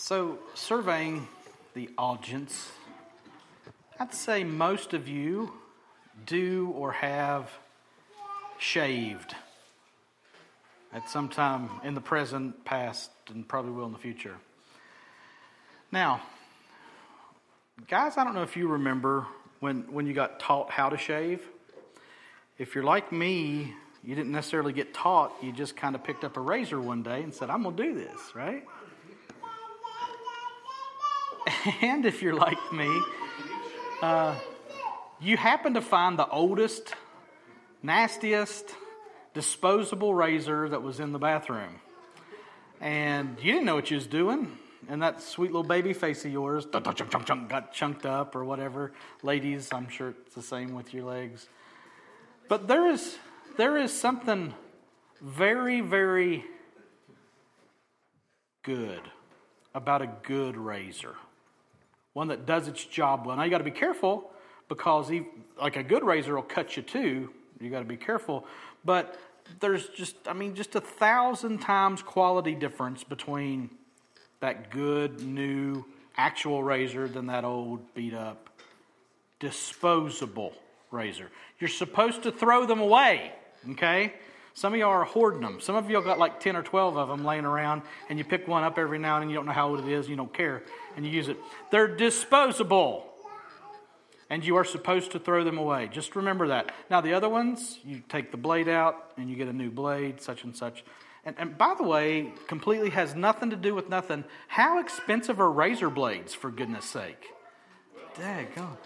So, surveying the audience, I'd say most of you do or have shaved at some time in the present, past, and probably will in the future. Now, guys, I don't know if you remember when you got taught how to shave. If you're like me, you didn't necessarily get taught. You just kind of picked up a razor one day and said, I'm going to do this, right? And if you're like me, you happen to find the oldest, nastiest, disposable razor that was in the bathroom. And you didn't know what you was doing. And that sweet little baby face of yours got chunked up or whatever. Ladies, I'm sure it's the same with your legs. But there is something very, very good about a good razor, one that does its job well. Now you got to be careful because, like a good razor, will cut you too. You got to be careful, but there's just 1,000 times quality difference between that good new actual razor than that old beat up disposable razor. You're supposed to throw them away, okay? Some of y'all are hoarding them. Some of y'all got like 10 or 12 of them laying around, and you pick one up every now and then. You don't know how old it is, and you don't care, and you use it. They're disposable, and you are supposed to throw them away. Just remember that. Now, the other ones, you take the blade out, and you get a new blade, such and such. And by the way, completely has nothing to do with nothing. How expensive are razor blades, for goodness sake? Daggone.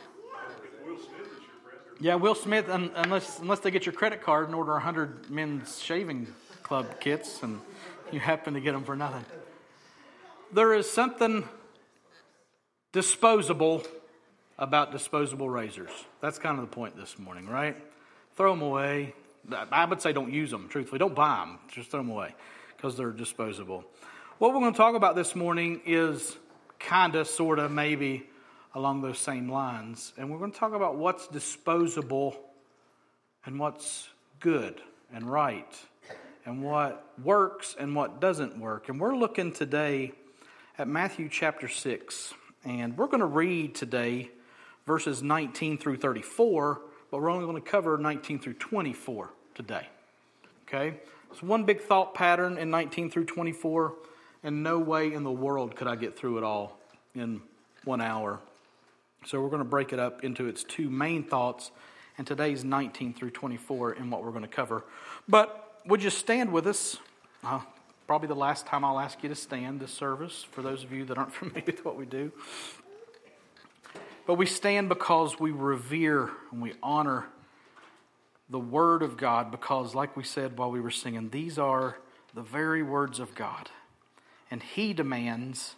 Yeah, Will Smith, unless they get your credit card and order 100 men's shaving club kits and you happen to get them for nothing. There is something disposable about disposable razors. That's kind of the point this morning, right? Throw them away. I would say don't use them, truthfully. Don't buy them. Just throw them away because they're disposable. What we're going to talk about this morning is kind of, sort of, maybe along those same lines. And we're going to talk about what's disposable and what's good and right and what works and what doesn't work. And we're looking today at Matthew chapter 6. And we're going to read today verses 19 through 34, but we're only going to cover 19 through 24 today. Okay? It's one big thought pattern in 19 through 24, and no way in the world could I get through it all in 1 hour. So we're going to break it up into its two main thoughts, and today's 19 through 24 in what we're going to cover. But would you stand with us? Probably the last time I'll ask you to stand this service, for those of you that aren't familiar with what we do. But we stand because we revere and we honor the Word of God, because like we said while we were singing, these are the very words of God. And He demands,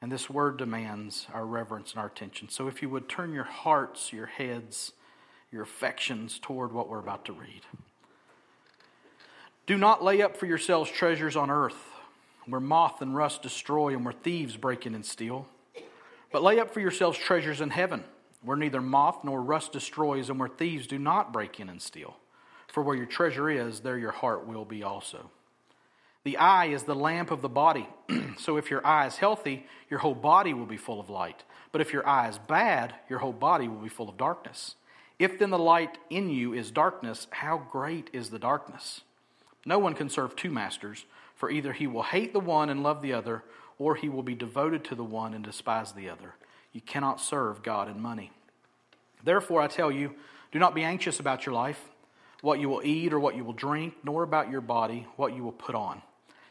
and this word demands, our reverence and our attention. So if you would turn your hearts, your heads, your affections toward what we're about to read. Do not lay up for yourselves treasures on earth, where moth and rust destroy and where thieves break in and steal. But lay up for yourselves treasures in heaven, where neither moth nor rust destroys and where thieves do not break in and steal. For where your treasure is, there your heart will be also. The eye is the lamp of the body, so if your eye is healthy, your whole body will be full of light. But if your eye is bad, your whole body will be full of darkness. If then the light in you is darkness, how great is the darkness? No one can serve two masters, for either he will hate the one and love the other, or he will be devoted to the one and despise the other. You cannot serve God and money. Therefore I tell you, do not be anxious about your life, what you will eat or what you will drink, nor about your body, what you will put on.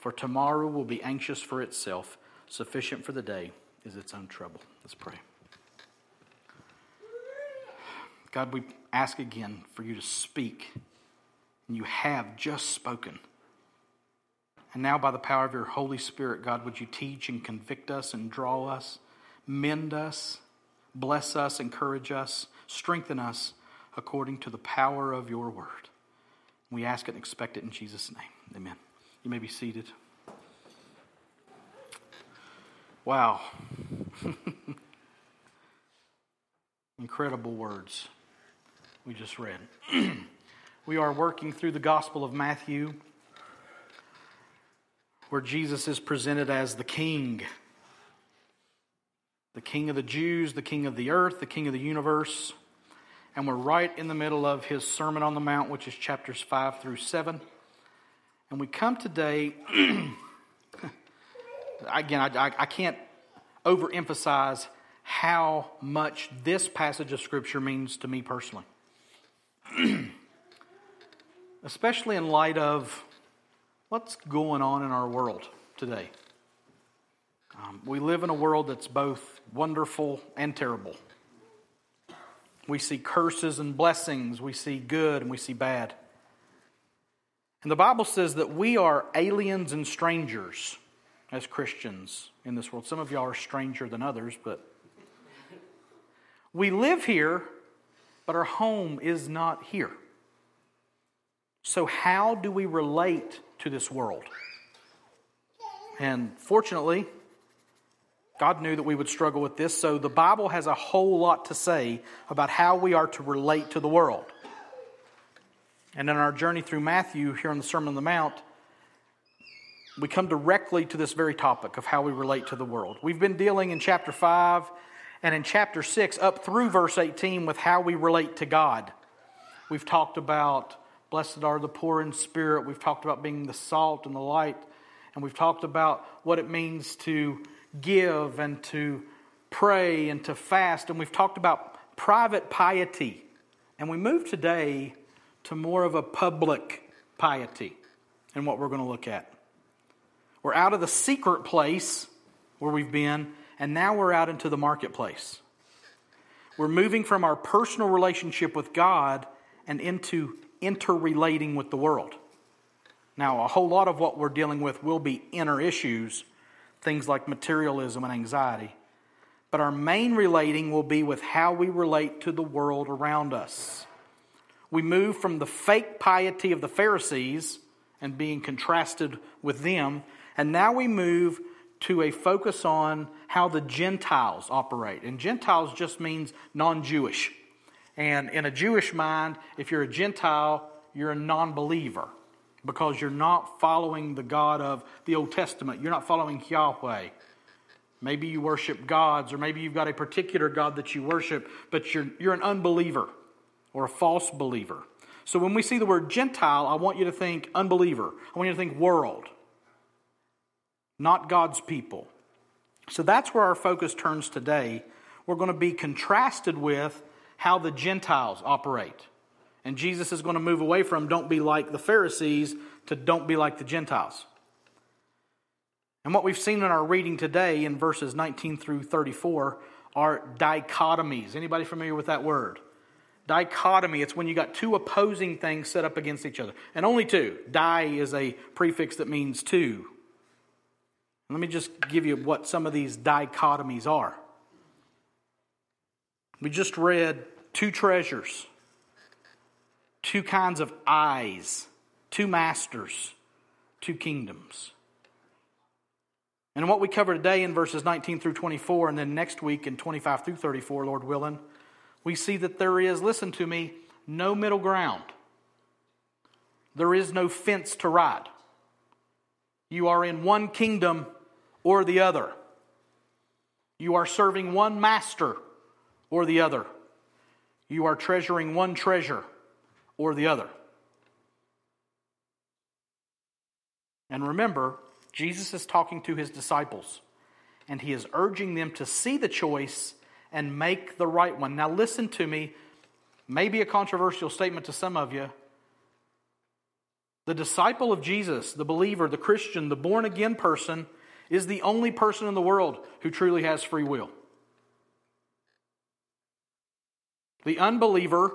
for tomorrow will be anxious for itself. Sufficient for the day is its own trouble. Let's pray. God, we ask again for you to speak, and you have just spoken. And now by the power of your Holy Spirit, God, would you teach and convict us and draw us, mend us, bless us, encourage us, strengthen us according to the power of your word. We ask it and expect it in Jesus' name. Amen. You may be seated. Wow. Incredible words we just read. We are working through the Gospel of Matthew, where Jesus is presented as the King of the Jews, the King of the earth, the King of the universe. And we're right in the middle of his Sermon on the Mount, which is chapters 5 through 7. And we come today, again, I can't overemphasize how much this passage of Scripture means to me personally. Especially in light of what's going on in our world today. We live in a world that's both wonderful and terrible. We see curses and blessings. We see good and we see bad. And the Bible says that we are aliens and strangers as Christians in this world. Some of y'all are stranger than others, but we live here, but our home is not here. So how do we relate to this world? And fortunately, God knew that we would struggle with this, so the Bible has a whole lot to say about how we are to relate to the world. And in our journey through Matthew here on the Sermon on the Mount, we come directly to this very topic of how we relate to the world. We've been dealing in chapter 5 and in chapter 6 up through verse 18 with how we relate to God. We've talked about blessed are the poor in spirit. We've talked about being the salt and the light. And we've talked about what it means to give and to pray and to fast. And we've talked about private piety. And we move today to more of a public piety and what we're going to look at. We're out of the secret place where we've been, and now we're out into the marketplace. We're moving from our personal relationship with God and into interrelating with the world. Now, a whole lot of what we're dealing with will be inner issues, things like materialism and anxiety. But our main relating will be with how we relate to the world around us. We move from the fake piety of the Pharisees and being contrasted with them, and now we move to a focus on how the Gentiles operate. And Gentiles just means non-Jewish. And in a Jewish mind, if you're a Gentile, you're a non-believer because you're not following the God of the Old Testament. You're not following Yahweh. Maybe you worship gods, or maybe you've got a particular God that you worship, but you're an unbeliever or a false believer. So when we see the word Gentile, I want you to think unbeliever. I want you to think world, not God's people. So that's where our focus turns today. We're going to be contrasted with how the Gentiles operate. And Jesus is going to move away from don't be like the Pharisees to don't be like the Gentiles. And what we've seen in our reading today in verses 19 through 34 are dichotomies. Anybody familiar with that word? Dichotomy, it's when you got two opposing things set up against each other. And only two. Di is a prefix that means two. Let me just give you what some of these dichotomies are. We just read two treasures, two kinds of eyes, two masters, two kingdoms. And what we cover today in verses 19 through 24, and then next week in 25 through 34, Lord willing, we see that there is, listen to me, no middle ground. There is no fence to ride. You are in one kingdom or the other. You are serving one master or the other. You are treasuring one treasure or the other. And remember, Jesus is talking to his disciples, and he is urging them to see the choice and make the right one. Now listen to me. Maybe a controversial statement to some of you. The disciple of Jesus, the believer, the Christian, the born-again person is the only person in the world who truly has free will. The unbeliever,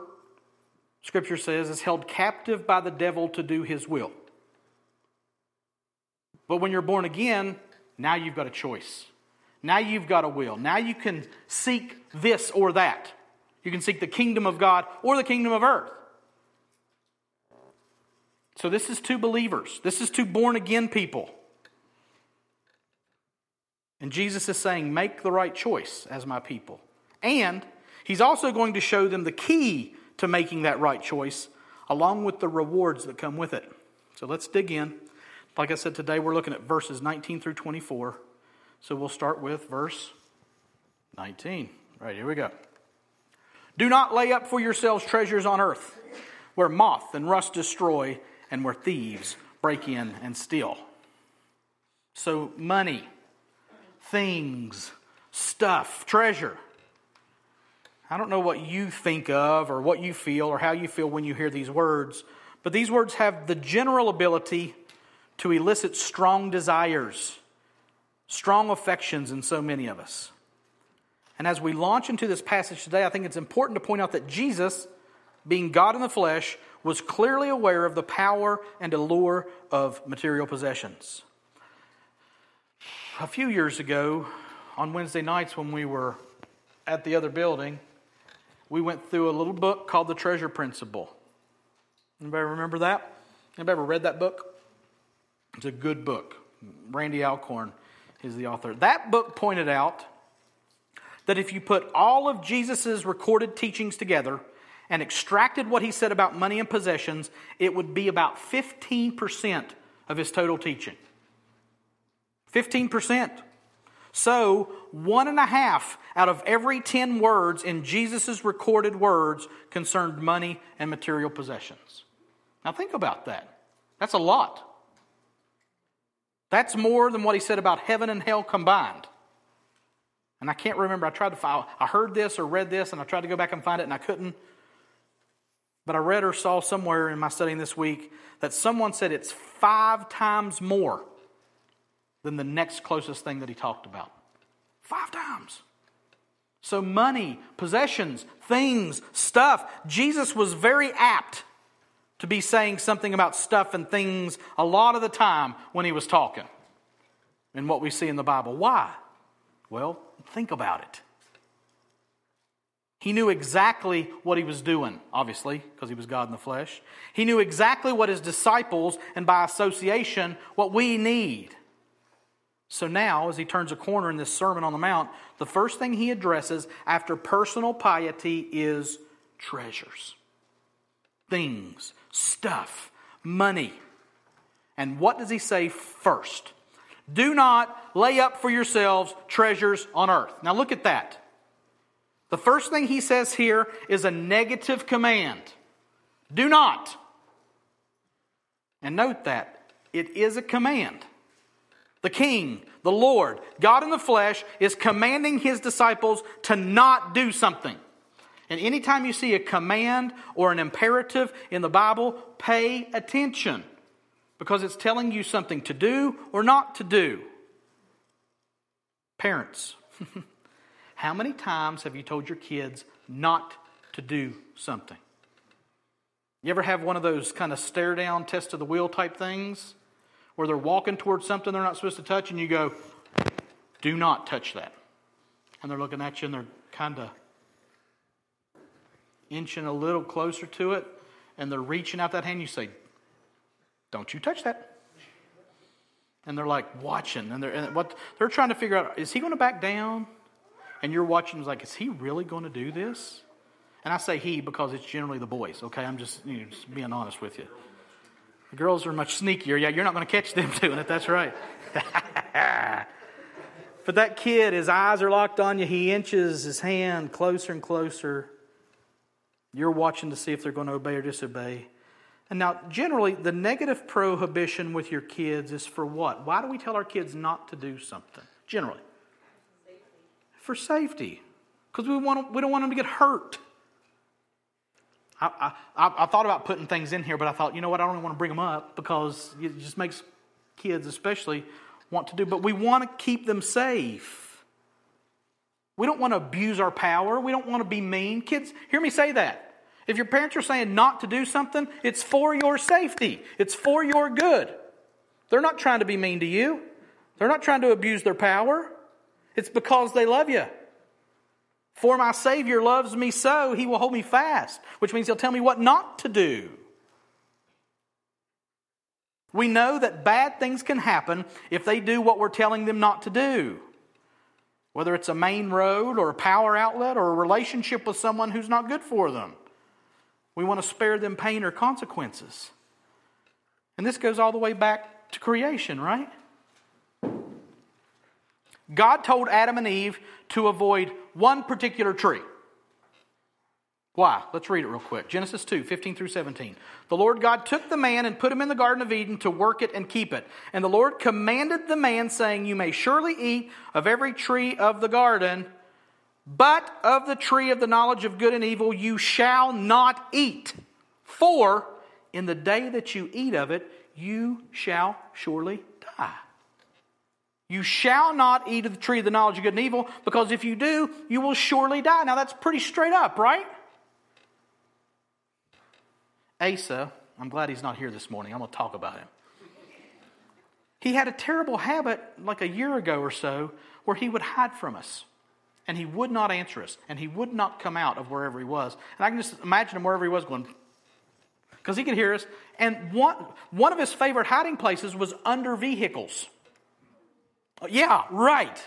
Scripture says, is held captive by the devil to do his will. But when you're born again, now you've got a choice. Now you've got a will. Now you can seek this or that. You can seek the kingdom of God or the kingdom of earth. So this is to believers. This is to born again people. And Jesus is saying, make the right choice as my people. And he's also going to show them the key to making that right choice, along with the rewards that come with it. So let's dig in. Like I said, today we're looking at verses 19 through 24. So we'll start with verse 19. All right, here we go. Do not lay up for yourselves treasures on earth, where moth and rust destroy, and where thieves break in and steal. So money, things, stuff, treasure. I don't know what you think of or what you feel or how you feel when you hear these words, but these words have the general ability to elicit strong desires, strong affections in so many of us. And as we launch into this passage today, I think it's important to point out that Jesus, being God in the flesh, was clearly aware of the power and allure of material possessions. A few years ago, on Wednesday nights when we were at the other building, we went through a little book called The Treasure Principle. Anybody remember that? Anybody ever read that book? It's a good book. Randy Alcorn is the author. That book pointed out that if you put all of Jesus' recorded teachings together and extracted what he said about money and possessions, it would be about 15% of his total teaching. 15%. So, 1.5 out of every 10 words in Jesus' recorded words concerned money and material possessions. Now think about that. That's a lot. That's more than what he said about heaven and hell combined. And I can't remember. I heard this or read this, and I tried to go back and find it, and I couldn't. But I read or saw somewhere in my studying this week that someone said it's 5 times more than the next closest thing that he talked about. 5 times. So money, possessions, things, stuff. Jesus was very apt to be saying something about stuff and things a lot of the time when he was talking. And what we see in the Bible. Why? Well, think about it. He knew exactly what he was doing, obviously, because he was God in the flesh. He knew exactly what his disciples, and by association, what we need. So now, as he turns a corner in this Sermon on the Mount, the first thing he addresses after personal piety is treasures. Things, stuff, money. And what does he say first? Do not lay up for yourselves treasures on earth. Now look at that. The first thing he says here is a negative command. Do not. And note that it is a command. The King, the Lord, God in the flesh, is commanding his disciples to not do something. And anytime you see a command or an imperative in the Bible, pay attention. Because it's telling you something to do or not to do. Parents, how many times have you told your kids not to do something? You ever have one of those kind of stare down, test of the will type things? Where they're walking towards something they're not supposed to touch, and you go, do not touch that. And they're looking at you, and they're kind of inching a little closer to it, and they're reaching out that hand, you say, don't you touch that. And they're like watching, and they're trying to figure out, is he going to back down? And you're watching, like, is he really going to do this? And I say he because it's generally the boys, okay? I'm just being honest with you. The girls are much sneakier. Yeah, you're not going to catch them doing it. That's right. But that kid, his eyes are locked on you. He inches his hand closer and closer. You're watching to see if they're going to obey or disobey. And now, generally, the negative prohibition with your kids is for what? Why do we tell our kids not to do something? Generally. For safety. because we don't want them to get hurt. I thought about putting things in here, but I thought, you know what, I don't want to bring them up because it just makes kids especially want to do. But we want to keep them safe. We don't want to abuse our power. We don't want to be mean. Kids, hear me say that. If your parents are saying not to do something, it's for your safety. It's for your good. They're not trying to be mean to you. They're not trying to abuse their power. It's because they love you. For my Savior loves me so, he will hold me fast, which means he'll tell me what not to do. We know that bad things can happen if they do what we're telling them not to do. Whether it's a main road or a power outlet or a relationship with someone who's not good for them. We want to spare them pain or consequences. And this goes all the way back to creation, right? God told Adam and Eve to avoid one particular tree. Why? Let's read it real quick. Genesis 2, 15 through 17. The Lord God took the man and put him in the Garden of Eden to work it and keep it. And the Lord commanded the man, saying, "You may surely eat of every tree of the garden, but of the tree of the knowledge of good and evil you shall not eat. For in the day that you eat of it, you shall surely die." You shall not eat of the tree of the knowledge of good and evil, because if you do, you will surely die. Now that's pretty straight up, right? Asa, I'm glad he's not here this morning. I'm going to talk about him. He had a terrible habit like a year ago or so where he would hide from us. And he would not answer us. And he would not come out of wherever he was. And I can just imagine him wherever he was going. Because he could hear us. And one of his favorite hiding places was under vehicles. Yeah, right.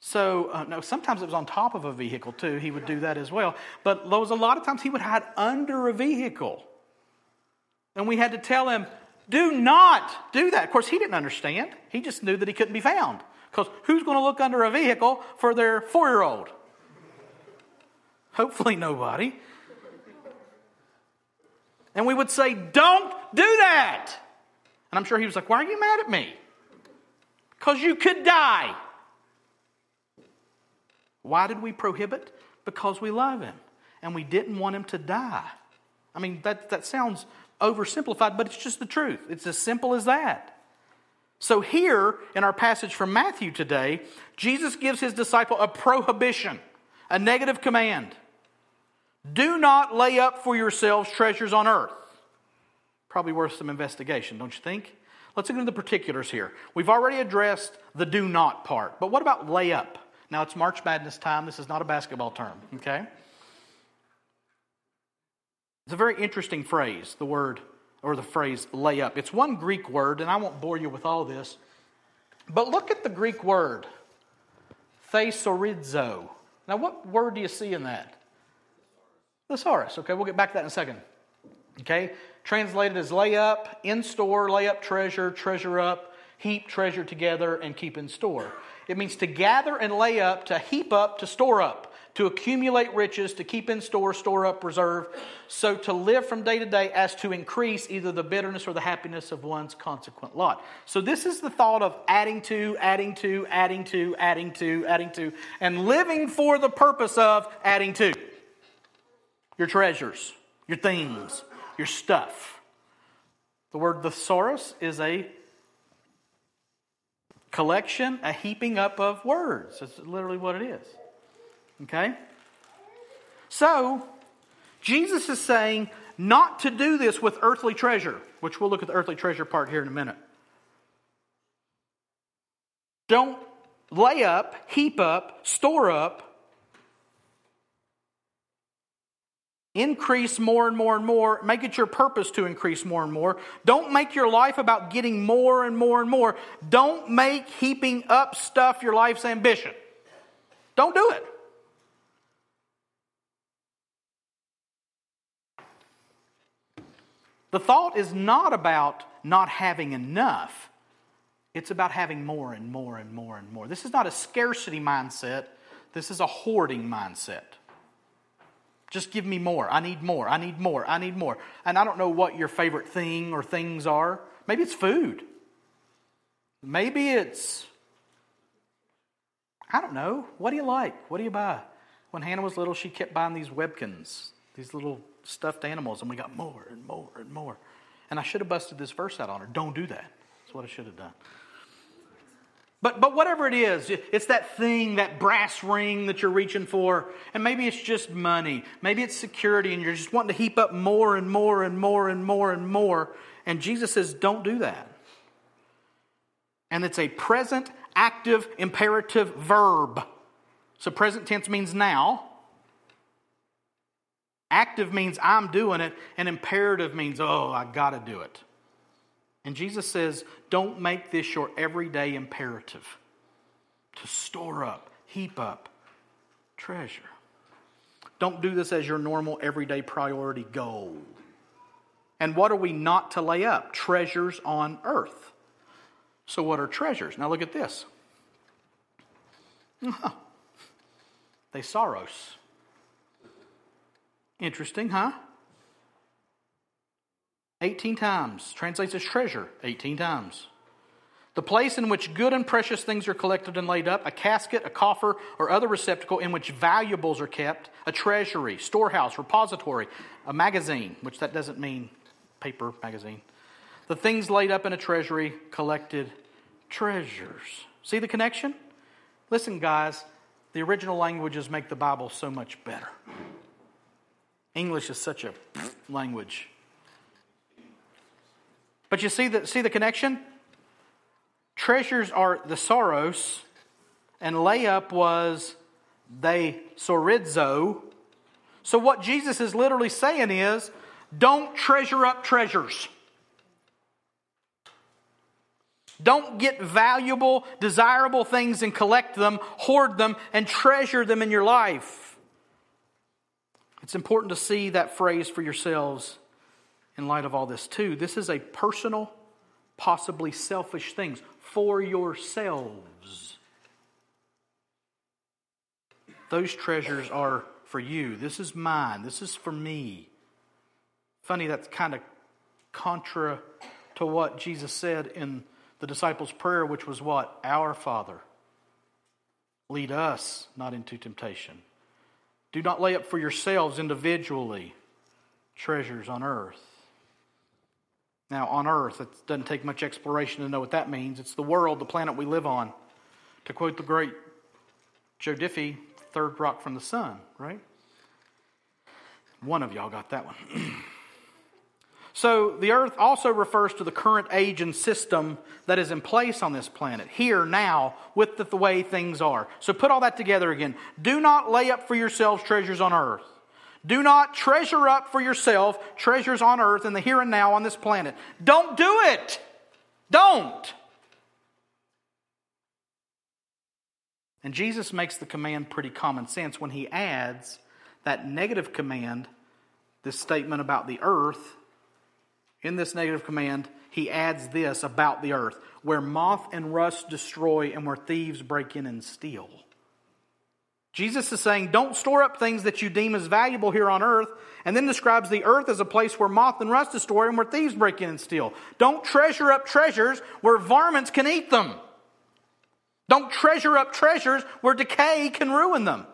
So, no, sometimes it was on top of a vehicle too. He would do that as well. But there was a lot of times he would hide under a vehicle. And we had to tell him, do not do that. Of course, he didn't understand. He just knew that he couldn't be found. Because who's going to look under a vehicle for their 4-year-old? Hopefully nobody. And we would say, don't do that. And I'm sure he was like, why are you mad at me? Because you could die. Why did we prohibit? Because we love him. And we didn't want him to die. I mean, that sounds oversimplified, but it's just the truth. It's as simple as that. So here, in our passage from Matthew today, Jesus gives his disciple a prohibition, a negative command. Do not lay up for yourselves treasures on earth. Probably worth some investigation, don't you think? Let's look into the particulars here. We've already addressed the do not part, but what about lay up? Now, it's March Madness time. This is not a basketball term, okay? It's a very interesting phrase, the word or the phrase lay up. It's one Greek word, and I won't bore you with all this, but look at the Greek word, thesaurizo. Now, what word do you see in that? Thesaurus, okay? We'll get back to that in a second, okay? Translated as lay up, in store, lay up treasure, treasure up, heap treasure together, and keep in store. It means to gather and lay up, to heap up, to store up, to accumulate riches, to keep in store, store up, reserve. So to live from day to day as to increase either the bitterness or the happiness of one's consequent lot. So this is the thought of adding to, adding to, adding to, adding to, adding to, and living for the purpose of adding to your treasures, your things, your stuff. The word thesaurus is a collection, a heaping up of words. That's literally what it is. Okay? So, Jesus is saying not to do this with earthly treasure, which we'll look at the earthly treasure part here in a minute. Don't lay up, heap up, store up, increase more and more and more. Make it your purpose to increase more and more. Don't make your life about getting more and more and more. Don't make heaping up stuff your life's ambition. Don't do it. The thought is not about not having enough. It's about having more and more and more and more. This is not a scarcity mindset. This is a hoarding mindset. Just give me more. I need more. I need more. I need more. And I don't know what your favorite thing or things are. Maybe it's food. Maybe it's I don't know. What do you like? What do you buy? When Hannah was little, she kept buying these Webkins, these little stuffed animals, and we got more and more and more. And I should have busted this verse out on her. Don't do that. That's what I should have done. But whatever it is, it's that thing, that brass ring that you're reaching for. And maybe it's just money. Maybe it's security, and you're just wanting to heap up more and more and more and more and more. And Jesus says, don't do that. And it's a present, active, imperative verb. So present tense means now. Active means I'm doing it. And imperative means, oh, I got to do it. And Jesus says, don't make this your everyday imperative to store up, heap up treasure. Don't do this as your normal everyday priority goal. And what are we not to lay up? Treasures on earth. So what are treasures? Now look at this. They sorrows. Interesting, huh? 18 times. Translates as treasure 18 times. The place in which good and precious things are collected and laid up, a casket, a coffer, or other receptacle in which valuables are kept, a treasury, storehouse, repository, a magazine, which that doesn't mean paper magazine. The things laid up in a treasury, collected treasures. See the connection? Listen, guys, the original languages make the Bible so much better. English is such a language. But you see the connection? Treasures are the sorrows, and layup was they sorizo. So what Jesus is literally saying is, don't treasure up treasures. Don't get valuable, desirable things and collect them, hoard them, and treasure them in your life. It's important to see that phrase for yourselves. In light of all this too, this is a personal, possibly selfish thing for yourselves. Those treasures are for you. This is mine. This is for me. Funny, that's kind of contra to what Jesus said in the disciples' prayer, which was what? Our Father, lead us not into temptation. Do not lay up for yourselves individually treasures on earth. Now, on earth, it doesn't take much exploration to know what that means. It's the world, the planet we live on. To quote the great Joe Diffie, third rock from the sun, right? One of y'all got that one. So, the earth also refers to the current age and system that is in place on this planet, here, now, with the way things are. So, put all that together again. Do not lay up for yourselves treasures on earth. Do not treasure up for yourself treasures on earth in the here and now on this planet. Don't do it. Don't. And Jesus makes the command pretty common sense when he adds that negative command, this statement about the earth. In this negative command, he adds this about the earth, where moth and rust destroy and where thieves break in and steal. Jesus is saying, don't store up things that you deem as valuable here on earth, and then describes the earth as a place where moth and rust destroy and where thieves break in and steal. Don't treasure up treasures where varmints can eat them. Don't treasure up treasures where decay can ruin them.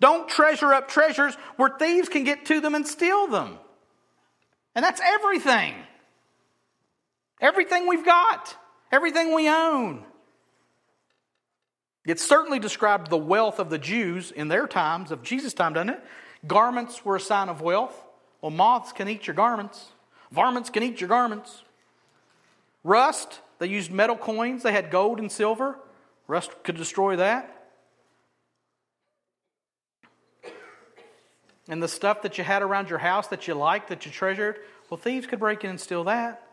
Don't treasure up treasures where thieves can get to them and steal them. And that's everything. Everything we've got. Everything we own. It certainly described the wealth of the Jews in their times, of Jesus' time, doesn't it? Garments were a sign of wealth. Well, moths can eat your garments. Varmints can eat your garments. Rust, they used metal coins. They had gold and silver. Rust could destroy that. And the stuff that you had around your house that you liked, that you treasured, well, thieves could break in and steal that.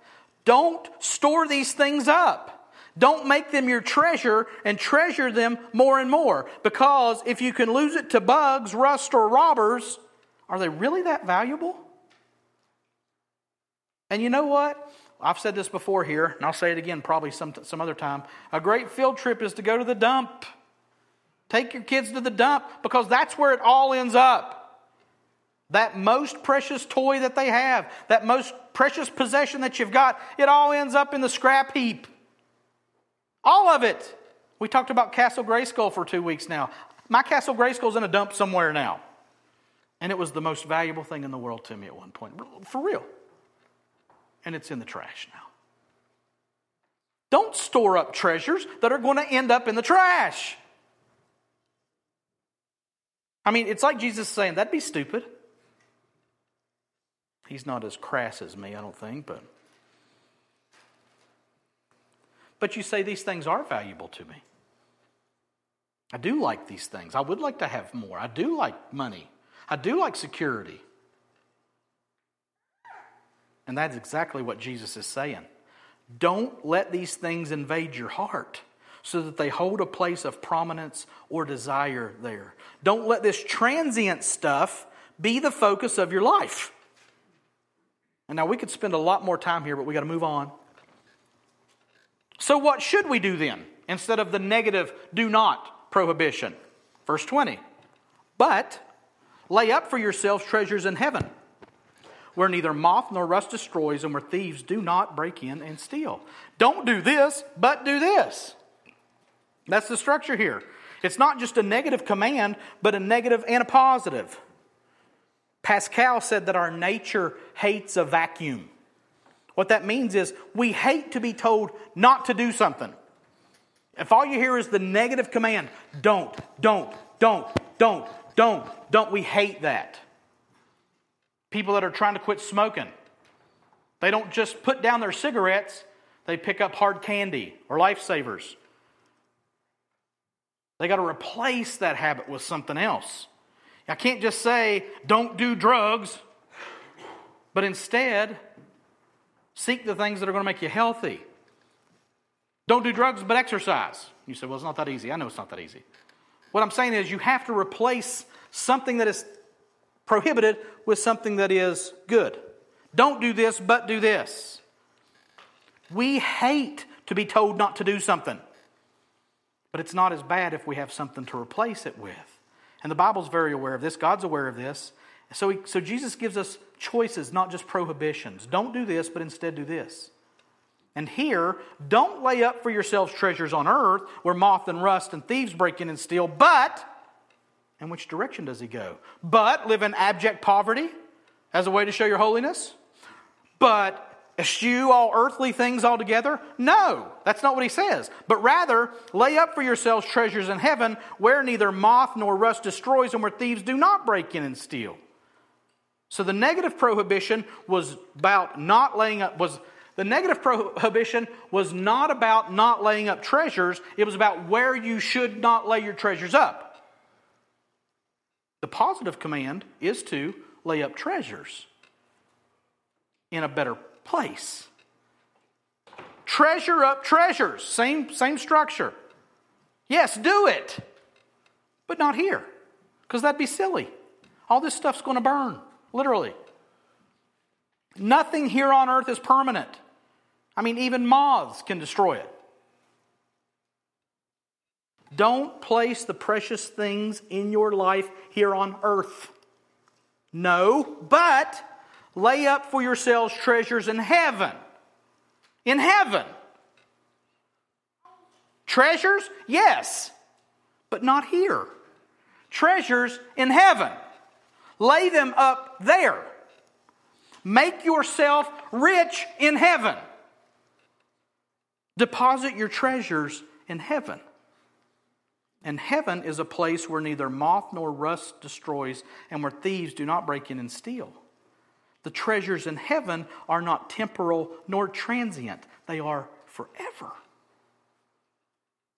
Don't store these things up. Don't make them your treasure and treasure them more and more. Because if you can lose it to bugs, rust, or robbers, are they really that valuable? And you know what? I've said this before here, and I'll say it again probably some other time. A great field trip is to go to the dump. Take your kids to the dump because that's where it all ends up. That most precious toy that they have, that most precious possession that you've got, it all ends up in the scrap heap. All of it. We talked about Castle Grayskull for 2 weeks now. My Castle Grayskull's in a dump somewhere now. And it was the most valuable thing in the world to me at one point. For real. And it's in the trash now. Don't store up treasures that are going to end up in the trash. I mean, it's like Jesus saying, that'd be stupid. He's not as crass as me, I don't think, but you say these things are valuable to me. I do like these things. I would like to have more. I do like money. I do like security. And that's exactly what Jesus is saying. Don't let these things invade your heart so that they hold a place of prominence or desire there. Don't let this transient stuff be the focus of your life. And now we could spend a lot more time here, but we got to move on. So what should we do then instead of the negative do not prohibition? Verse 20, but lay up for yourselves treasures in heaven, where neither moth nor rust destroys and where thieves do not break in and steal. Don't do this, but do this. That's the structure here. It's not just a negative command, but a negative and a positive. Pascal said that our nature hates a vacuum. What that means is we hate to be told not to do something. If all you hear is the negative command, don't, we hate that. People that are trying to quit smoking, they don't just put down their cigarettes, they pick up hard candy or Lifesavers. They got to replace that habit with something else. I can't just say, don't do drugs, but instead, seek the things that are going to make you healthy. Don't do drugs, but exercise. You say, well, it's not that easy. I know it's not that easy. What I'm saying is you have to replace something that is prohibited with something that is good. Don't do this, but do this. We hate to be told not to do something, but it's not as bad if we have something to replace it with. And the Bible's very aware of this. God's aware of this. So Jesus gives us choices, not just prohibitions. Don't do this, but instead do this. And here, don't lay up for yourselves treasures on earth where moth and rust and thieves break in and steal, but, in which direction does he go? But live in abject poverty as a way to show your holiness? But eschew all earthly things altogether? No, that's not what he says. But rather, lay up for yourselves treasures in heaven where neither moth nor rust destroys and where thieves do not break in and steal. So the negative prohibition was about not laying up, treasures, it was about where you should not lay your treasures up. The positive command is to lay up treasures in a better place. Treasure up treasures. Same structure. Yes, do it. But not here. Because that'd be silly. All this stuff's going to burn. Literally. Nothing here on earth is permanent. I mean, even moths can destroy it. Don't place the precious things in your life here on earth. No, but lay up for yourselves treasures in heaven. In heaven. Treasures? Yes. But not here. Treasures in heaven. Lay them up there. Make yourself rich in heaven. Deposit your treasures in heaven. And heaven is a place where neither moth nor rust destroys and where thieves do not break in and steal. The treasures in heaven are not temporal nor transient. They are forever.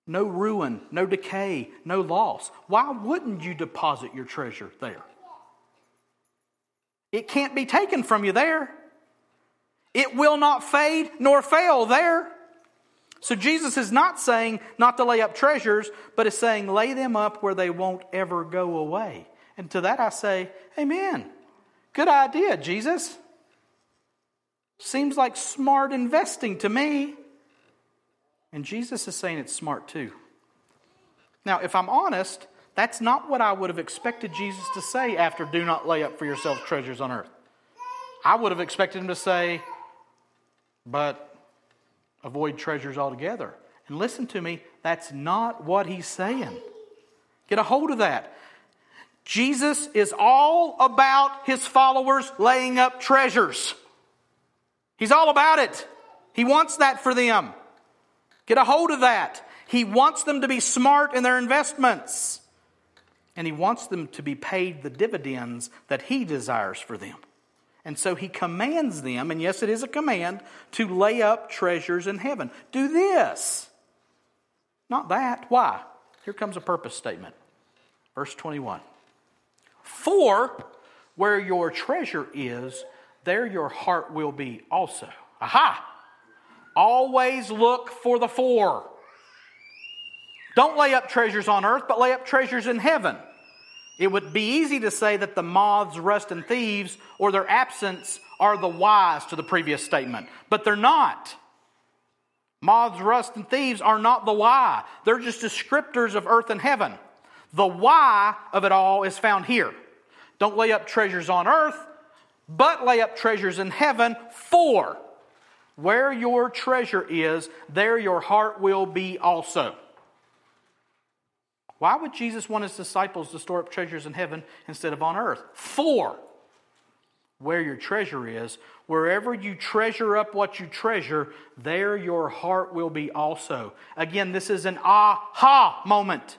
No ruin, no decay, no loss. Why wouldn't you deposit your treasure there? It can't be taken from you there. It will not fade nor fail there. So Jesus is not saying not to lay up treasures, but is saying lay them up where they won't ever go away. And to that I say, amen. Good idea, Jesus. Seems like smart investing to me. And Jesus is saying it's smart too. Now, if I'm honest, that's not what I would have expected Jesus to say after do not lay up for yourselves treasures on earth. I would have expected him to say, but avoid treasures altogether. And listen to me, that's not what he's saying. Get a hold of that. Jesus is all about his followers laying up treasures. He's all about it. He wants that for them. Get a hold of that. He wants them to be smart in their investments. And he wants them to be paid the dividends that he desires for them. And so he commands them, and yes, it is a command, to lay up treasures in heaven. Do this. Not that. Why? Here comes a purpose statement. Verse 21. For where your treasure is, there your heart will be also. Aha! Always look for the for. Don't lay up treasures on earth, but lay up treasures in heaven. It would be easy to say that the moths, rust, and thieves, or their absence, are the whys to the previous statement. But they're not. Moths, rust, and thieves are not the why. They're just descriptors of earth and heaven. The why of it all is found here. Don't lay up treasures on earth, but lay up treasures in heaven, for where your treasure is, there your heart will be also. Why would Jesus want his disciples to store up treasures in heaven instead of on earth? For where your treasure is, wherever you treasure up what you treasure, there your heart will be also. Again, this is an aha moment.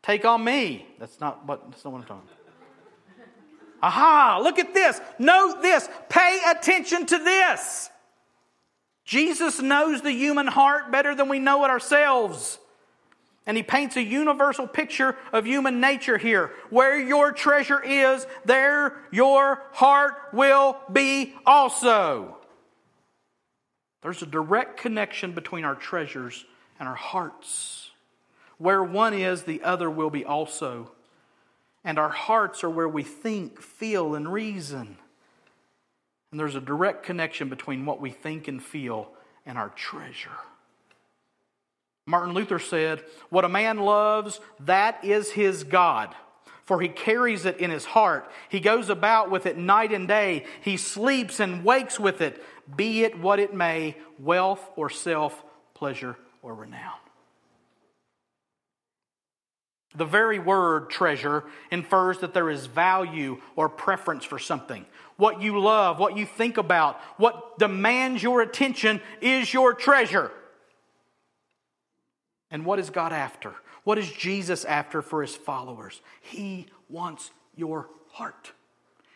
Take on me. That's not what I'm talking about. Aha, look at this. Note this. Pay attention to this. Jesus knows the human heart better than we know it ourselves. And he paints a universal picture of human nature here. Where your treasure is, there your heart will be also. There's a direct connection between our treasures and our hearts. Where one is, the other will be also. And our hearts are where we think, feel, and reason. And there's a direct connection between what we think and feel and our treasure. Martin Luther said, "What a man loves, that is his God, for he carries it in his heart. He goes about with it night and day. He sleeps and wakes with it, be it what it may, wealth or self, pleasure or renown." The very word treasure infers that there is value or preference for something. What you love, what you think about, what demands your attention is your treasure. And what is God after? What is Jesus after for his followers? He wants your heart.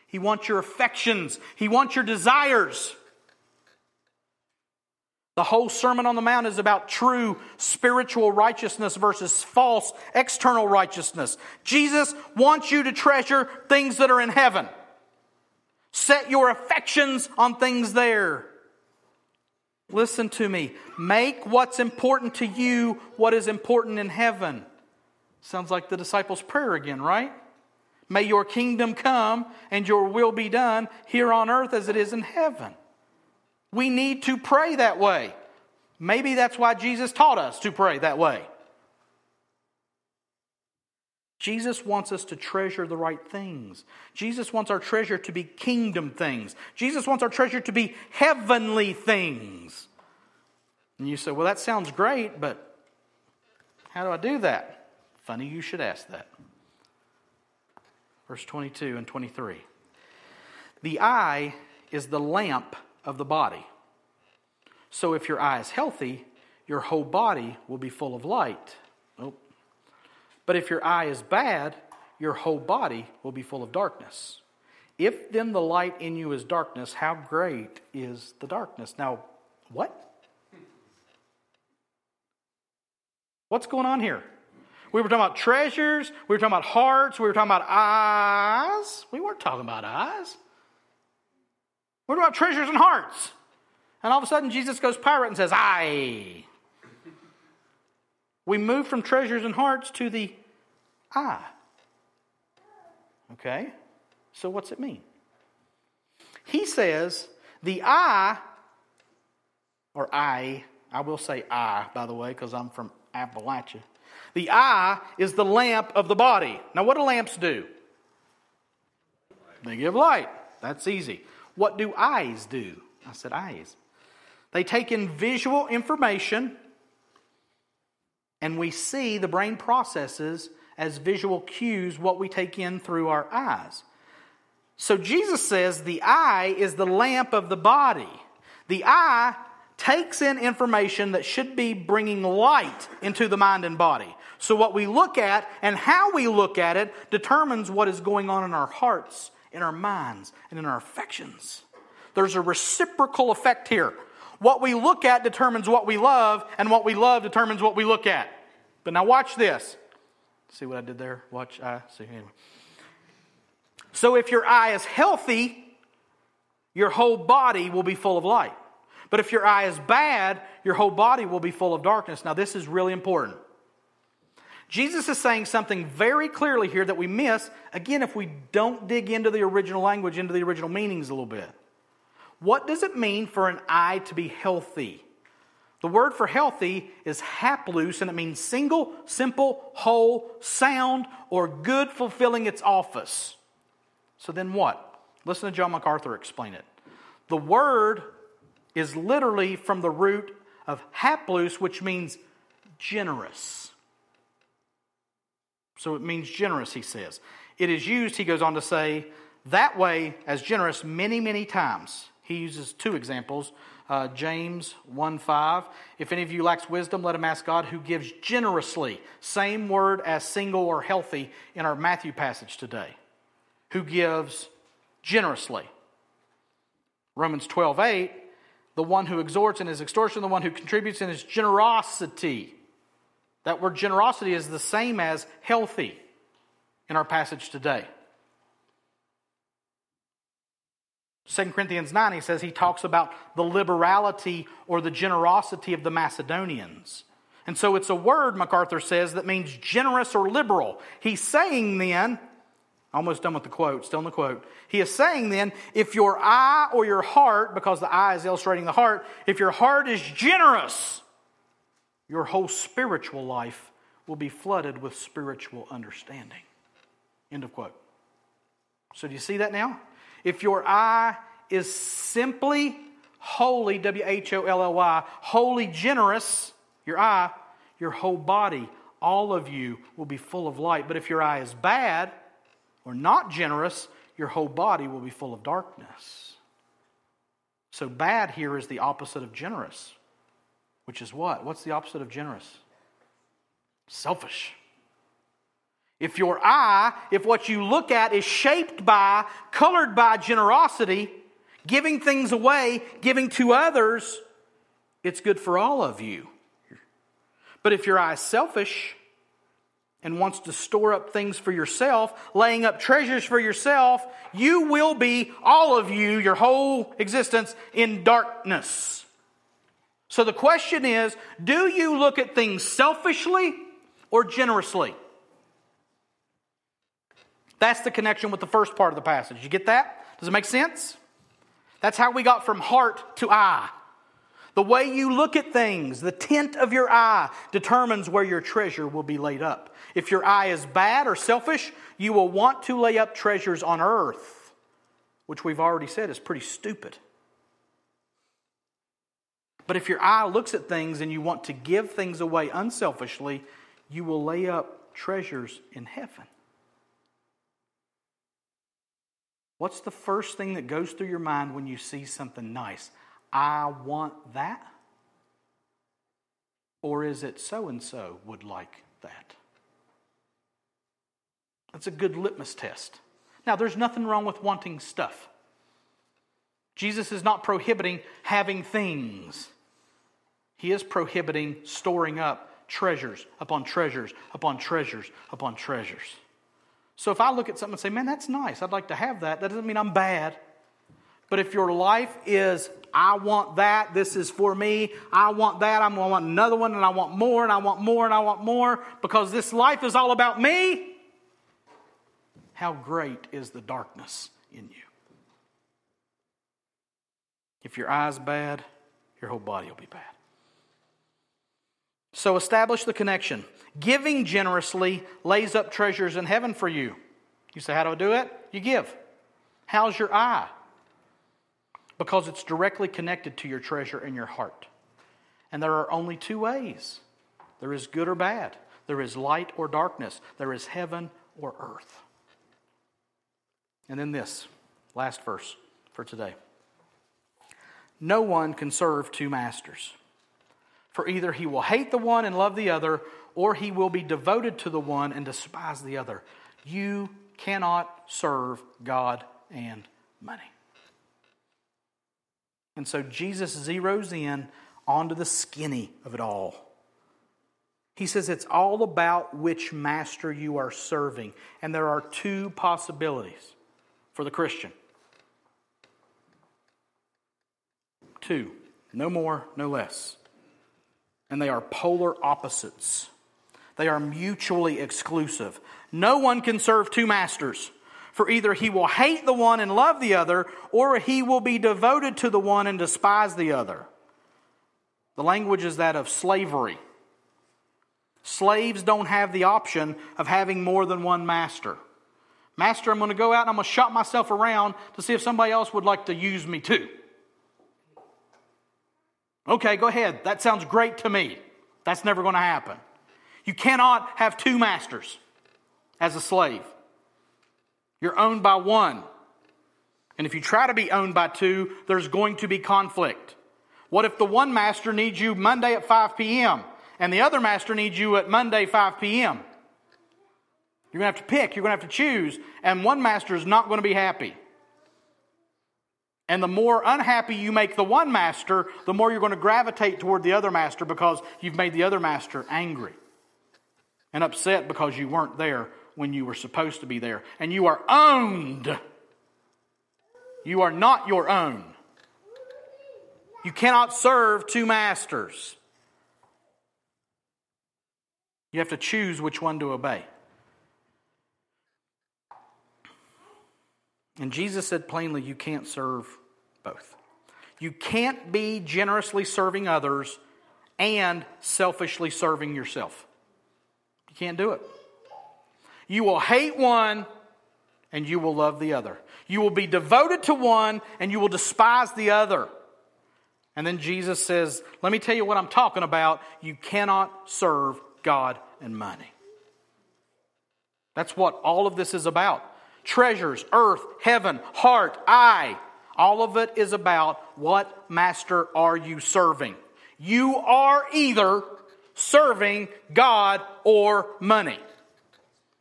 He wants your affections. He wants your desires. The whole Sermon on the Mount is about true spiritual righteousness versus false external righteousness. Jesus wants you to treasure things that are in heaven. Set your affections on things there. Listen to me. Make what's important to you what is important in heaven. Sounds like the disciples' prayer again, right? May your kingdom come and your will be done here on earth as it is in heaven. We need to pray that way. Maybe that's why Jesus taught us to pray that way. Jesus wants us to treasure the right things. Jesus wants our treasure to be kingdom things. Jesus wants our treasure to be heavenly things. And you say, well, that sounds great, but how do I do that? Funny you should ask that. Verse 22 and 23. The eye is the lamp of the body. So if your eye is healthy, your whole body will be full of light. But if your eye is bad, your whole body will be full of darkness. If then the light in you is darkness, how great is the darkness? Now, what? What's going on here? We were talking about treasures. We were talking about hearts. We were talking about eyes. We weren't talking about eyes. We were talking about treasures and hearts. And all of a sudden, Jesus goes pirate and says, "I." We move from treasures and hearts to the eye. Okay, so what's it mean? He says the eye, or I will say eye, by the way, because I'm from Appalachia. The eye is the lamp of the body. Now, what do lamps do? They give light. That's easy. What do eyes do? I said eyes. They take in visual information And we see the brain processes as visual cues what we take in through our eyes. So Jesus says the eye is the lamp of the body. The eye takes in information that should be bringing light into the mind and body. So what we look at and how we look at it determines what is going on in our hearts, in our minds, and in our affections. There's a reciprocal effect here. What we look at determines what we love, and what we love determines what we look at. But now watch this. See what I did there? Watch, I see. Anyway. So if your eye is healthy, your whole body will be full of light. But if your eye is bad, your whole body will be full of darkness. Now this is really important. Jesus is saying something very clearly here that we miss, again, if we don't dig into the original language, into the original meanings a little bit. What does it mean for an eye to be healthy? The word for healthy is haplos, and it means single, simple, whole, sound, or good, fulfilling its office. So then what? Listen to John MacArthur explain it. The word is literally from the root of haplos, which means generous. So it means generous, he says. It is used, he goes on to say, that way as generous many, many times. He uses two examples. James 1:5. If any of you lacks wisdom, let him ask God who gives generously. Same word as single or healthy in our Matthew passage today. Who gives generously. Romans 12:8. The one who exhorts in his extortion, the one who contributes in his generosity. That word generosity is the same as healthy in our passage today. 2 Corinthians 9, he says he talks about the liberality or the generosity of the Macedonians. And so it's a word, MacArthur says, that means generous or liberal. He's saying then, almost done with the quote, still in the quote. He is saying then, if your eye or your heart, because the eye is illustrating the heart, if your heart is generous, your whole spiritual life will be flooded with spiritual understanding. End of quote. So do you see that now? If your eye is simply wholly, W-H-O-L-L-Y, wholly generous, your eye, your whole body, all of you will be full of light. But if your eye is bad or not generous, your whole body will be full of darkness. So bad here is the opposite of generous, which is what? What's the opposite of generous? Selfish. If your eye, if what you look at is shaped by, colored by generosity, giving things away, giving to others, it's good for all of you. But if your eye is selfish and wants to store up things for yourself, laying up treasures for yourself, you will be, all of you, your whole existence, in darkness. So the question is, do you look at things selfishly or generously? That's the connection with the first part of the passage. You get that? Does it make sense? That's how we got from heart to eye. The way you look at things, the tint of your eye, determines where your treasure will be laid up. If your eye is bad or selfish, you will want to lay up treasures on earth, which we've already said is pretty stupid. But if your eye looks at things and you want to give things away unselfishly, you will lay up treasures in heaven. What's the first thing that goes through your mind when you see something nice? I want that? Or is it so-and-so would like that? That's a good litmus test. Now, there's nothing wrong with wanting stuff. Jesus is not prohibiting having things. He is prohibiting storing up treasures upon treasures upon treasures upon treasures. So if I look at something and say, man, that's nice, I'd like to have that, that doesn't mean I'm bad. But if your life is, I want that, this is for me, I want that, I'm going to want another one, and I want more, and I want more, and I want more, because this life is all about me, how great is the darkness in you? If your eye's bad, your whole body will be bad. So establish the connection. Giving generously lays up treasures in heaven for you. You say, how do I do it? You give. How's your eye? Because it's directly connected to your treasure in your heart. And there are only two ways There is good or bad. There is light or darkness. There is heaven or earth. And then this, last verse for today. No one can serve two masters. For either he will hate the one and love the other, or he will be devoted to the one and despise the other. You cannot serve God and money. And so Jesus zeroes in onto the skinny of it all. He says it's all about which master you are serving. And there are two possibilities for the Christian. Two. No more, no less. And they are polar opposites. They are mutually exclusive. No one can serve two masters. For either he will hate the one and love the other, or he will be devoted to the one and despise the other. The language is that of slavery. Slaves don't have the option of having more than one master. Master, I'm going to go out and I'm going to shop myself around to see if somebody else would like to use me too. Okay, go ahead. That sounds great to me. That's never going to happen. You cannot have two masters as a slave. You're owned by one. And if you try to be owned by two, there's going to be conflict. What if the one master needs you Monday at 5 p.m.? And the other master needs you at Monday, 5 p.m. You're going to have to pick. You're going to have to choose. And one master is not going to be happy. And the more unhappy you make the one master, the more you're going to gravitate toward the other master because you've made the other master angry and upset because you weren't there when you were supposed to be there. And you are owned. You are not your own. You cannot serve two masters. You have to choose which one to obey. And Jesus said plainly, you can't serve both. You can't be generously serving others and selfishly serving yourself. You can't do it. You will hate one and you will love the other. You will be devoted to one and you will despise the other. And then Jesus says, let me tell you what I'm talking about. You cannot serve God and money. That's what all of this is about. Treasures, earth, heaven, heart, eye. All of it is about what master are you serving? You are either serving God or money.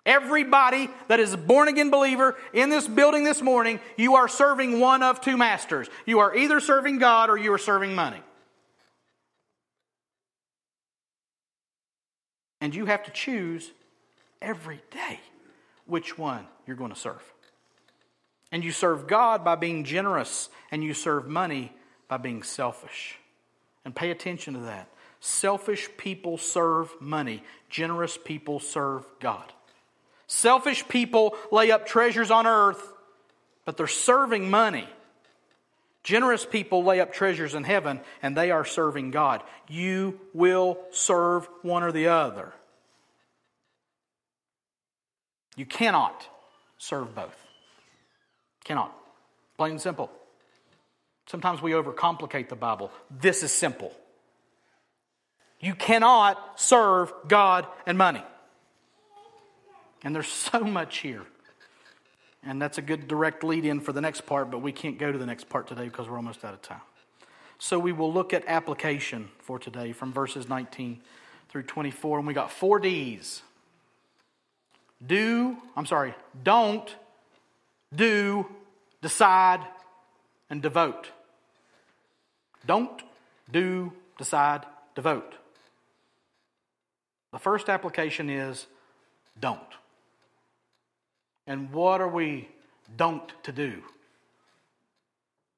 Everybody that is a born-again believer in this building this morning, you are serving one of two masters. You are either serving God or you are serving money. And you have to choose every day which one you're going to serve. And you serve God by being generous, and you serve money by being selfish. And pay attention to that. Selfish people serve money. Generous people serve God. Selfish people lay up treasures on earth, but they're serving money. Generous people lay up treasures in heaven, and they are serving God. You will serve one or the other. You cannot serve both. Cannot. Plain and simple. Sometimes we overcomplicate the Bible. This is simple. You cannot serve God and money. And there's so much here. And that's a good direct lead-in for the next part, but we can't go to the next part today because we're almost out of time. So we will look at application for today from verses 19 through 24. And we got four D's. Don't, do, decide, and devote. Don't, do, decide, devote. The first application is don't. And what are we don't to do?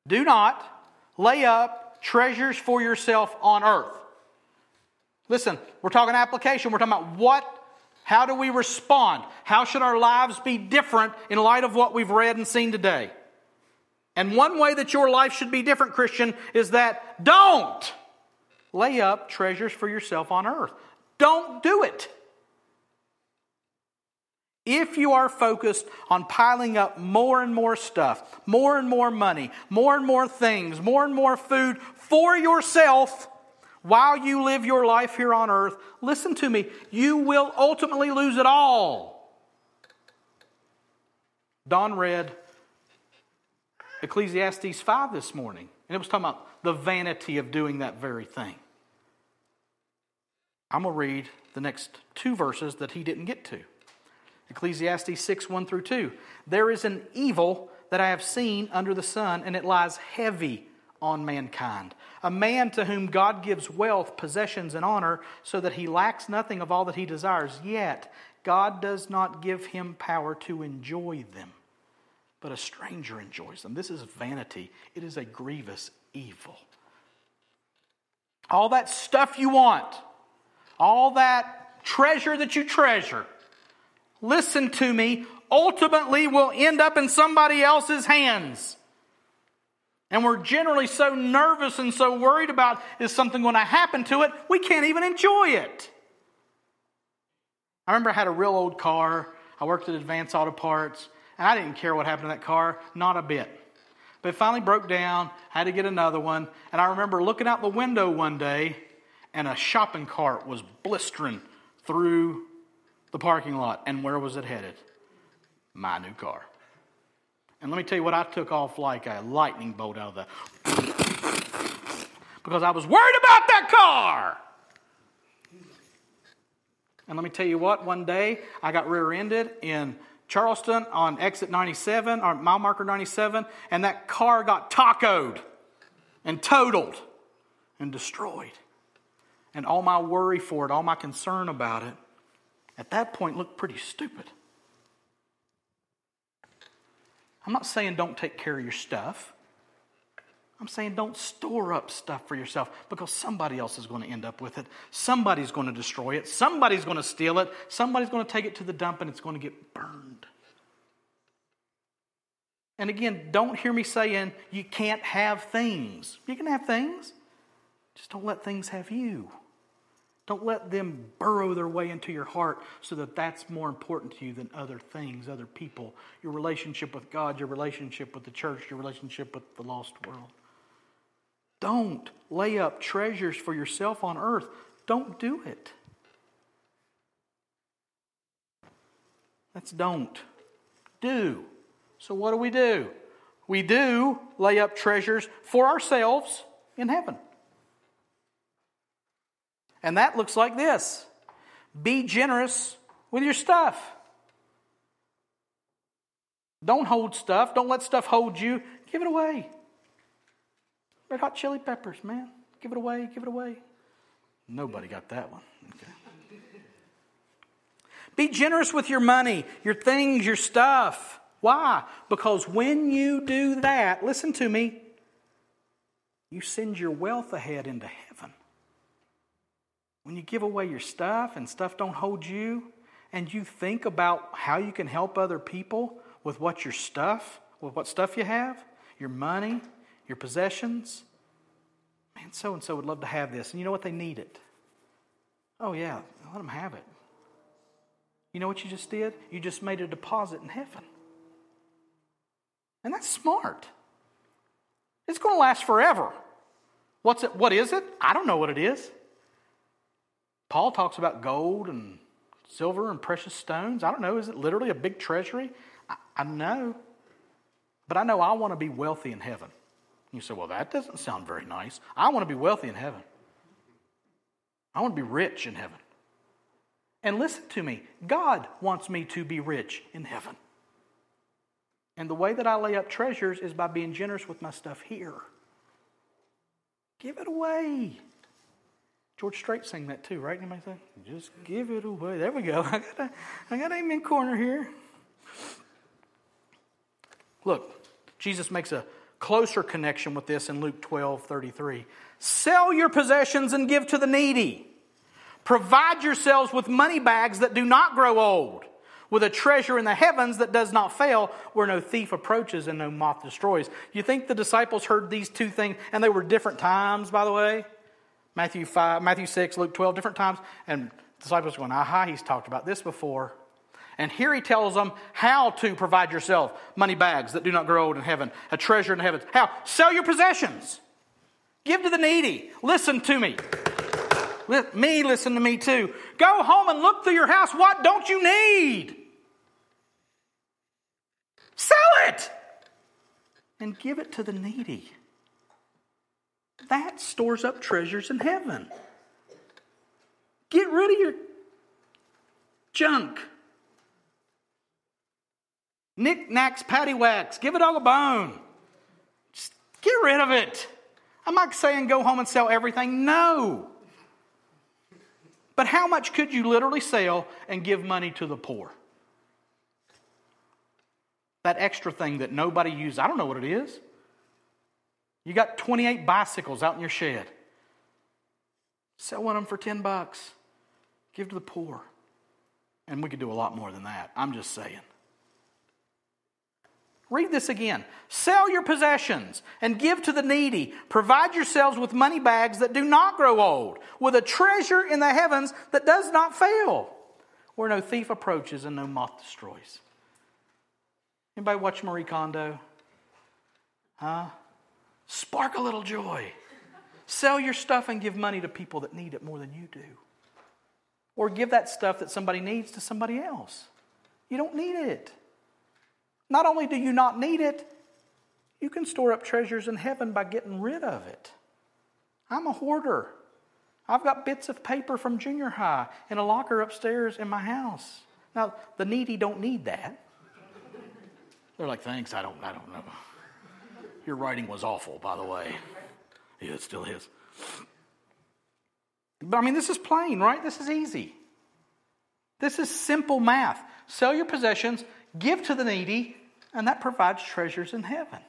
Do not lay up treasures for yourself on earth. Listen, we're talking application. We're talking about how do we respond? How should our lives be different in light of what we've read and seen today? And one way that your life should be different, Christian, is that don't lay up treasures for yourself on earth. Don't do it. If you are focused on piling up more and more stuff, more and more money, more and more things, more and more food for yourself, while you live your life here on earth, listen to me, you will ultimately lose it all. Don read Ecclesiastes 5 this morning, and it was talking about the vanity of doing that very thing. I'm going to read the next two verses that he didn't get to. Ecclesiastes 6, 1 through 2. There is an evil that I have seen under the sun, and it lies heavy on mankind. A man to whom God gives wealth, possessions, and honor, so that he lacks nothing of all that he desires. Yet God does not give him power to enjoy them, but a stranger enjoys them. This is vanity. It is a grievous evil. All that stuff you want, all that treasure that you treasure, listen to me, ultimately will end up in somebody else's hands. And we're generally so nervous and so worried about, is something going to happen to it, we can't even enjoy it. I remember I had a real old car. I worked at Advance Auto Parts, and I didn't care what happened to that car, not a bit. But it finally broke down, I had to get another one, and I remember looking out the window one day, and a shopping cart was blistering through the parking lot. And where was it headed? My new car. And let me tell you what, I took off like a lightning bolt out of that. Because I was worried about that car. And let me tell you what, one day I got rear-ended in Charleston on exit 97, or mile marker 97, and that car got tacoed and totaled and destroyed. And all my worry for it, all my concern about it, at that point looked pretty stupid. I'm not saying don't take care of your stuff. I'm saying don't store up stuff for yourself, because somebody else is going to end up with it. Somebody's going to destroy it. Somebody's going to steal it. Somebody's going to take it to the dump, and it's going to get burned. And again, don't hear me saying you can't have things. You can have things. Just don't let things have you. Don't let them burrow their way into your heart, so that that's more important to you than other things, other people, your relationship with God, your relationship with the church, your relationship with the lost world. Don't lay up treasures for yourself on earth. Don't do it. That's don't. Do. So what do? We do lay up treasures for ourselves in heaven. And that looks like this. Be generous with your stuff. Don't hold stuff. Don't let stuff hold you. Give it away. Red Hot Chili Peppers, man. Give it away, give it away. Nobody got that one. Okay. Be generous with your money, your things, your stuff. Why? Because when you do that, listen to me, you send your wealth ahead into heaven. When you give away your stuff and stuff don't hold you, and you think about how you can help other people with what your stuff, with what stuff you have, your money, your possessions. Man, so-and-so would love to have this. And you know what? They need it. Oh, yeah, let them have it. You know what you just did? You just made a deposit in heaven. And that's smart. It's going to last forever. What is it? I don't know what it is. Paul talks about gold and silver and precious stones. I don't know. Is it literally a big treasury? I know. But I know I want to be wealthy in heaven. You say, well, that doesn't sound very nice. I want to be wealthy in heaven. I want to be rich in heaven. And listen to me. God wants me to be rich in heaven. And the way that I lay up treasures is by being generous with my stuff here. Give it away. George Strait sang that too, right? Anybody say, just give it away. There we go. I got an amen corner here. Look, Jesus makes a closer connection with this in Luke 12:33. Sell your possessions and give to the needy. Provide yourselves with money bags that do not grow old, with a treasure in the heavens that does not fail, where no thief approaches and no moth destroys. You think the disciples heard these two things, and they were different times, by the way? Matthew 5, Matthew 6, Luke 12, different times. And disciples are going, aha, he's talked about this before. And here he tells them how to provide yourself money bags that do not grow old in heaven, a treasure in heaven. How? Sell your possessions. Give to the needy. Listen to me. listen to me too. Go home and look through your house. What don't you need? Sell it and give it to the needy. That stores up treasures in heaven. Get rid of your junk. Knick-knacks, paddywhacks. Give it all a bone. Just get rid of it. I'm not saying go home and sell everything. No. But how much could you literally sell and give money to the poor? That extra thing that nobody uses. I don't know what it is. You got 28 bicycles out in your shed. Sell one of them for $10. Give to the poor. And we could do a lot more than that. I'm just saying. Read this again. Sell your possessions and give to the needy. Provide yourselves with money bags that do not grow old, with a treasure in the heavens that does not fail, where no thief approaches and no moth destroys. Anybody watch Marie Kondo? Huh? Spark a little joy. Sell your stuff and give money to people that need it more than you do. Or give that stuff that somebody needs to somebody else. You don't need it. Not only do you not need it, you can store up treasures in heaven by getting rid of it. I'm a hoarder. I've got bits of paper from junior high in a locker upstairs in my house. Now, the needy don't need that. They're like, thanks, I don't know. Your writing was awful, by the way. Yeah, it still is. But I mean, this is plain, right? This is easy. This is simple math. Sell your possessions, give to the needy, and that provides treasures in heaven.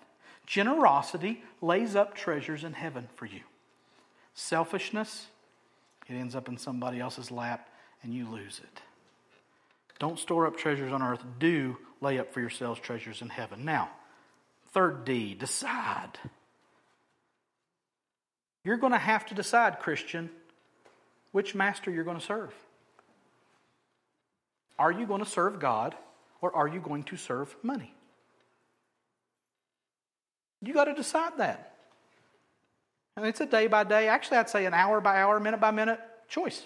Generosity lays up treasures in heaven for you. Selfishness, it ends up in somebody else's lap and you lose it. Don't store up treasures on earth. Do lay up for yourselves treasures in heaven. Now, third D, decide. You're going to have to decide, Christian, which master you're going to serve. Are you going to serve God, or are you going to serve money? You got to decide that. And it's a day by day, actually I'd say an hour by hour, minute by minute choice.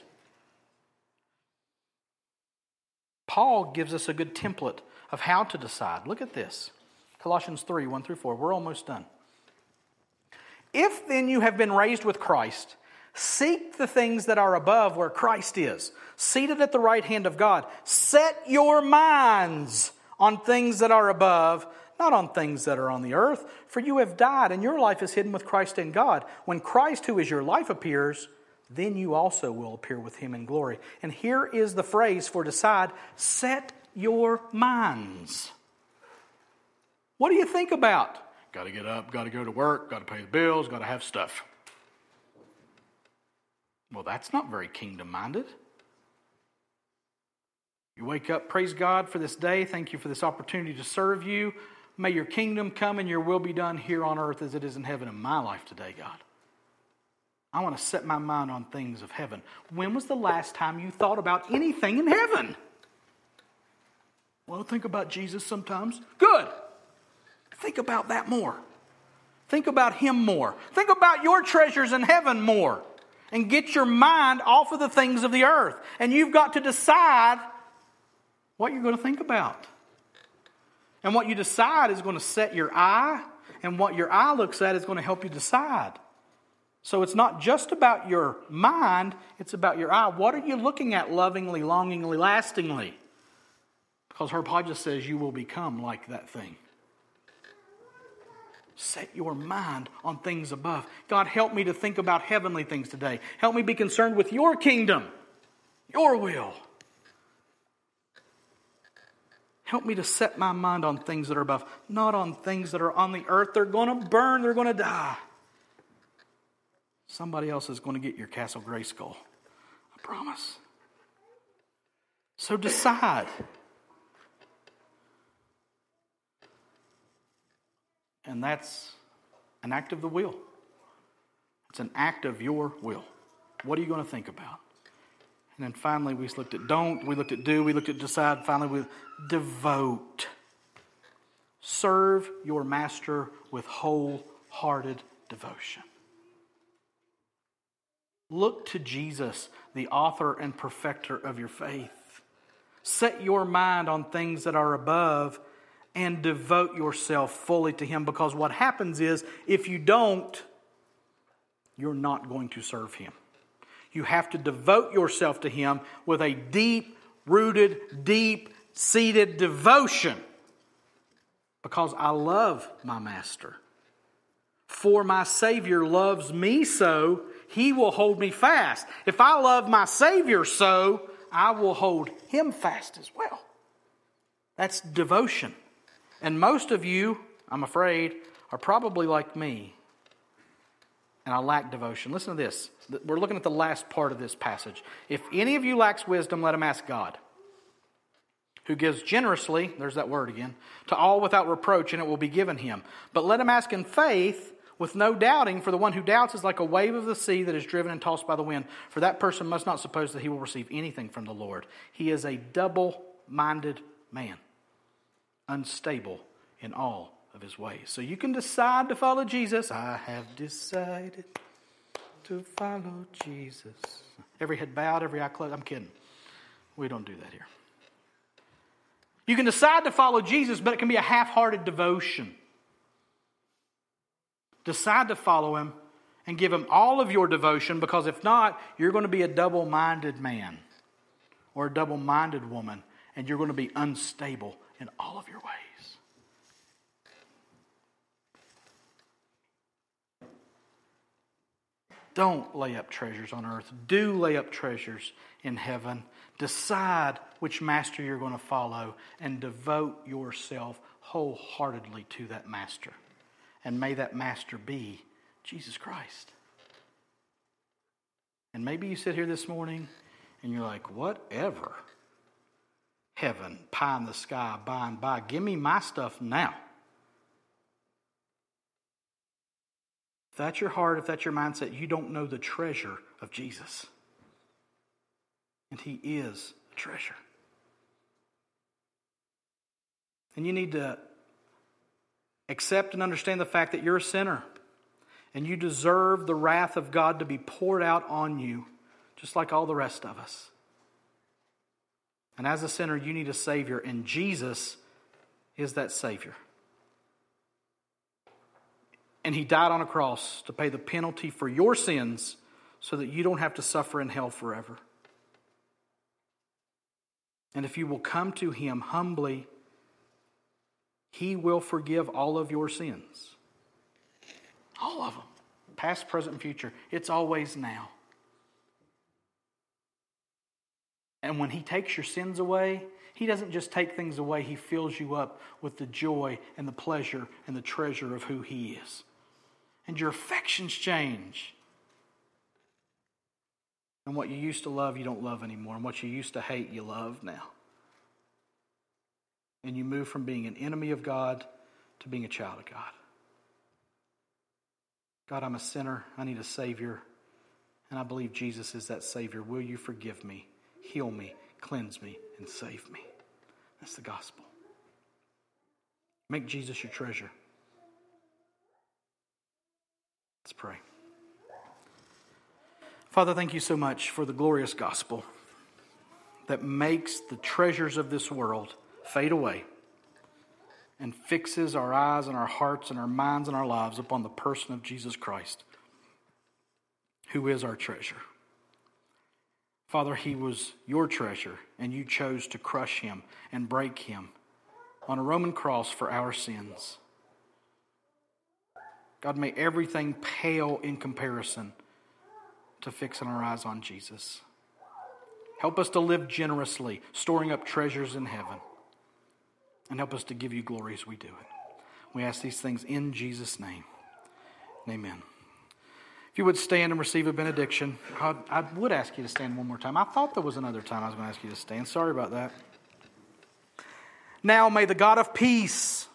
Paul gives us a good template of how to decide. Look at this. Colossians 3, 1 through 4. We're almost done. If then you have been raised with Christ, seek the things that are above where Christ is, seated at the right hand of God. Set your minds on things that are above, not on things that are on the earth. For you have died, and your life is hidden with Christ in God. When Christ, who is your life, appears, then you also will appear with him in glory. And here is the phrase for decide: set your minds. What do you think about? Got to get up, got to go to work, got to pay the bills, got to have stuff. Well, that's not very kingdom-minded. You wake up, praise God for this day. Thank you for this opportunity to serve you. May your kingdom come and your will be done here on earth as it is in heaven in my life today, God. I want to set my mind on things of heaven. When was the last time you thought about anything in heaven? Well, I think about Jesus sometimes. Good. Think about that more. Think about him more. Think about your treasures in heaven more. And get your mind off of the things of the earth. And you've got to decide what you're going to think about. And what you decide is going to set your eye. And what your eye looks at is going to help you decide. So it's not just about your mind. It's about your eye. What are you looking at lovingly, longingly, lastingly? Because Herb Hodges says you will become like that thing. Set your mind on things above. God, help me to think about heavenly things today. Help me be concerned with your kingdom, your will. Help me to set my mind on things that are above, not on things that are on the earth. They're going to burn. They're going to die. Somebody else is going to get your Castle Grayskull. I promise. So decide. And that's an act of the will. It's an act of your will. What are you going to think about? And then finally, we looked at don't, we looked at do, we looked at decide. Finally, we devote. Serve your master with wholehearted devotion. Look to Jesus, the author and perfecter of your faith. Set your mind on things that are above and devote yourself fully to Him, because what happens is, if you don't, you're not going to serve Him. You have to devote yourself to Him with a deep-rooted, deep-seated devotion, because I love my Master. For my Savior loves me so, He will hold me fast. If I love my Savior so, I will hold Him fast as well. That's devotion. And most of you, I'm afraid, are probably like me. And I lack devotion. Listen to this. We're looking at the last part of this passage. If any of you lacks wisdom, let him ask God, who gives generously, there's that word again, to all without reproach, and it will be given him. But let him ask in faith, with no doubting, for the one who doubts is like a wave of the sea that is driven and tossed by the wind. For that person must not suppose that he will receive anything from the Lord. He is a double-minded man, unstable in all of his ways. So you can decide to follow Jesus. I have decided to follow Jesus. Every head bowed, every eye closed. I'm kidding. We don't do that here. You can decide to follow Jesus, but it can be a half-hearted devotion. Decide to follow Him and give Him all of your devotion, because if not, you're going to be a double-minded man or a double-minded woman, and you're going to be unstable in all of your ways. Don't lay up treasures on earth. Do lay up treasures in heaven. Decide which master you're going to follow and devote yourself wholeheartedly to that master. And may that master be Jesus Christ. And maybe you sit here this morning and you're like, whatever. Heaven, pie in the sky, by and by. Give me my stuff now. If that's your heart, if that's your mindset, you don't know the treasure of Jesus. And He is a treasure. And you need to accept and understand the fact that you're a sinner and you deserve the wrath of God to be poured out on you, just like all the rest of us. And as a sinner, you need a Savior, and Jesus is that Savior. And He died on a cross to pay the penalty for your sins so that you don't have to suffer in hell forever. And if you will come to Him humbly, He will forgive all of your sins. All of them. Past, present, and future. It's always now. And when He takes your sins away, He doesn't just take things away. He fills you up with the joy and the pleasure and the treasure of who He is. And your affections change. And what you used to love, you don't love anymore. And what you used to hate, you love now. And you move from being an enemy of God to being a child of God. God, I'm a sinner. I need a Savior. And I believe Jesus is that Savior. Will you forgive me, heal me, cleanse me, and save me? That's the gospel. Make Jesus your treasure. Let's pray. Father, thank you so much for the glorious gospel that makes the treasures of this world fade away and fixes our eyes and our hearts and our minds and our lives upon the person of Jesus Christ, who is our treasure. Father, He was your treasure, and you chose to crush Him and break Him on a Roman cross for our sins. God, may everything pale in comparison to fixing our eyes on Jesus. Help us to live generously, storing up treasures in heaven. And help us to give you glory as we do it. We ask these things in Jesus' name. Amen. If you would stand and receive a benediction, I would ask you to stand one more time. I thought there was another time I was going to ask you to stand. Sorry about that. Now may the God of peace,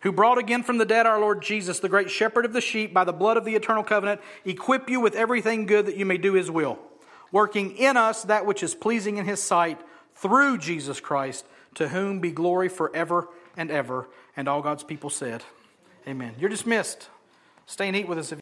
who brought again from the dead our Lord Jesus, the great shepherd of the sheep, by the blood of the eternal covenant, equip you with everything good that you may do His will, working in us that which is pleasing in His sight, through Jesus Christ, to whom be glory forever and ever. And all God's people said, amen. You're dismissed. Stay and eat with us if